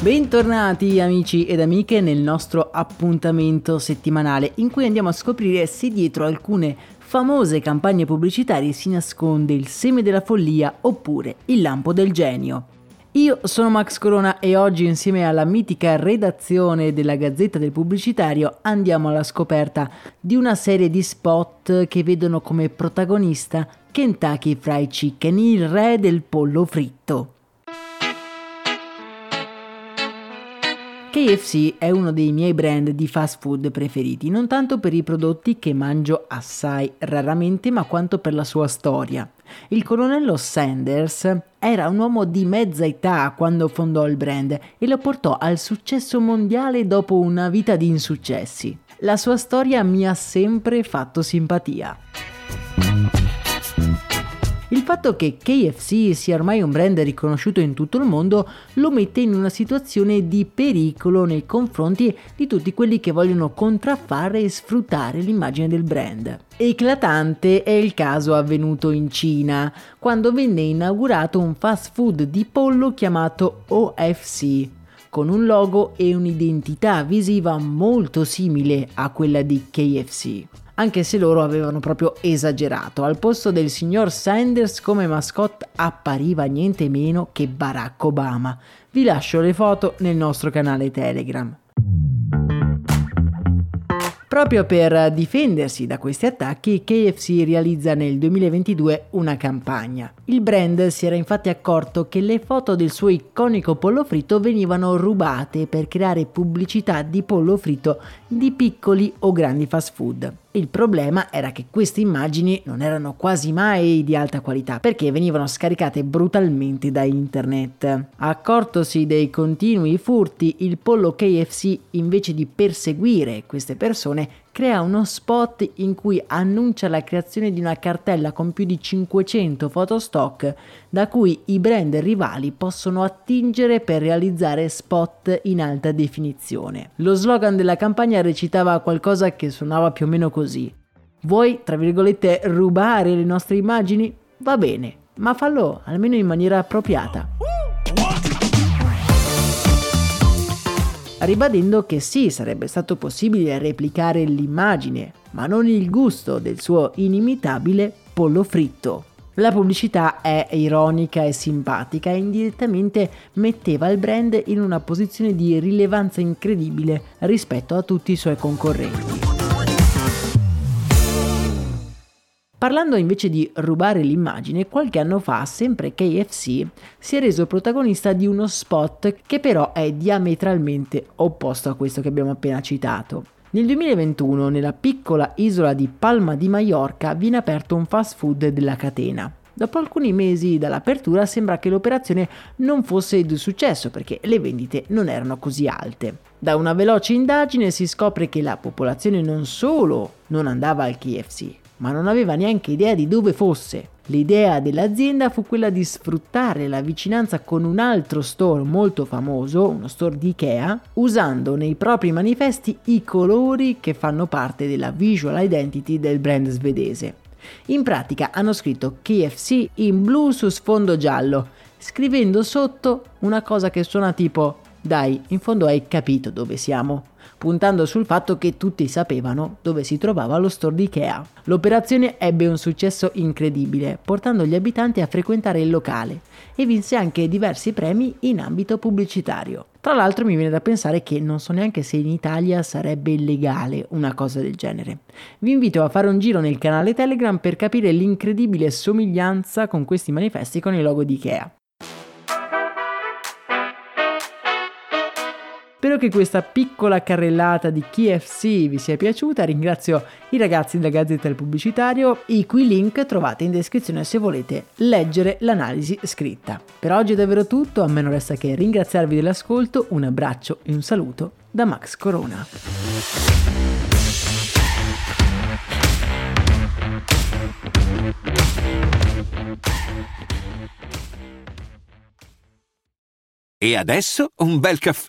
Bentornati amici ed amiche nel nostro appuntamento settimanale in cui andiamo a scoprire se dietro alcune famose campagne pubblicitarie si nasconde il seme della follia oppure il lampo del genio. Io sono Max Corona e oggi insieme alla mitica redazione della Gazzetta del Pubblicitario andiamo alla scoperta di una serie di spot che vedono come protagonista Kentucky Fried Chicken, il re del pollo fritto. KFC è uno dei miei brand di fast food preferiti, non tanto per i prodotti che mangio assai raramente, ma quanto per la sua storia. Il colonnello Sanders era un uomo di mezza età quando fondò il brand e lo portò al successo mondiale dopo una vita di insuccessi. La sua storia mi ha sempre fatto simpatia. Il fatto che KFC sia ormai un brand riconosciuto in tutto il mondo lo mette in una situazione di pericolo nei confronti di tutti quelli che vogliono contraffare e sfruttare l'immagine del brand. Eclatante è il caso avvenuto in Cina, quando venne inaugurato un fast food di pollo chiamato OFC, con un logo e un'identità visiva molto simile a quella di KFC. Anche se loro avevano proprio esagerato, al posto del signor Sanders come mascotte appariva niente meno che Barack Obama. Vi lascio le foto nel nostro canale Telegram. Proprio per difendersi da questi attacchi, KFC realizza nel 2022 una campagna. Il brand si era infatti accorto che le foto del suo iconico pollo fritto venivano rubate per creare pubblicità di pollo fritto di piccoli o grandi fast food. Il problema era che queste immagini non erano quasi mai di alta qualità perché venivano scaricate brutalmente da internet. Accortosi dei continui furti, il pollo KFC invece di perseguire queste persone crea uno spot in cui annuncia la creazione di una cartella con più di 500 foto stock da cui i brand rivali possono attingere per realizzare spot in alta definizione. Lo slogan della campagna recitava qualcosa che suonava più o meno così: vuoi, tra virgolette, rubare le nostre immagini? Va bene, ma fallo almeno in maniera appropriata. Ribadendo che sì, sarebbe stato possibile replicare l'immagine, ma non il gusto del suo inimitabile pollo fritto. La pubblicità è ironica e simpatica e indirettamente metteva il brand in una posizione di rilevanza incredibile rispetto a tutti i suoi concorrenti. Parlando invece di rubare l'immagine, qualche anno fa, sempre KFC, si è reso protagonista di uno spot che però è diametralmente opposto a questo che abbiamo appena citato. Nel 2021, nella piccola isola di Palma di Maiorca, viene aperto un fast food della catena. Dopo alcuni mesi dall'apertura sembra che l'operazione non fosse di successo perché le vendite non erano così alte. Da una veloce indagine si scopre che la popolazione non solo non andava al KFC, ma non aveva neanche idea di dove fosse. L'idea dell'azienda fu quella di sfruttare la vicinanza con un altro store molto famoso, uno store di Ikea, usando nei propri manifesti i colori che fanno parte della visual identity del brand svedese. In pratica hanno scritto KFC in blu su sfondo giallo, scrivendo sotto una cosa che suona tipo "Dai, in fondo hai capito dove siamo", puntando sul fatto che tutti sapevano dove si trovava lo store di Ikea. L'operazione ebbe un successo incredibile, portando gli abitanti a frequentare il locale, e vinse anche diversi premi in ambito pubblicitario. Tra l'altro mi viene da pensare che non so neanche se in Italia sarebbe illegale una cosa del genere. Vi invito a fare un giro nel canale Telegram per capire l'incredibile somiglianza con questi manifesti con il logo di Ikea. Spero che questa piccola carrellata di KFC vi sia piaciuta, ringrazio i ragazzi della Gazzetta del Pubblicitario, i cui link trovate in descrizione se volete leggere l'analisi scritta. Per oggi è davvero tutto, a me non resta che ringraziarvi dell'ascolto, un abbraccio e un saluto da Max Corona. E adesso un bel caffè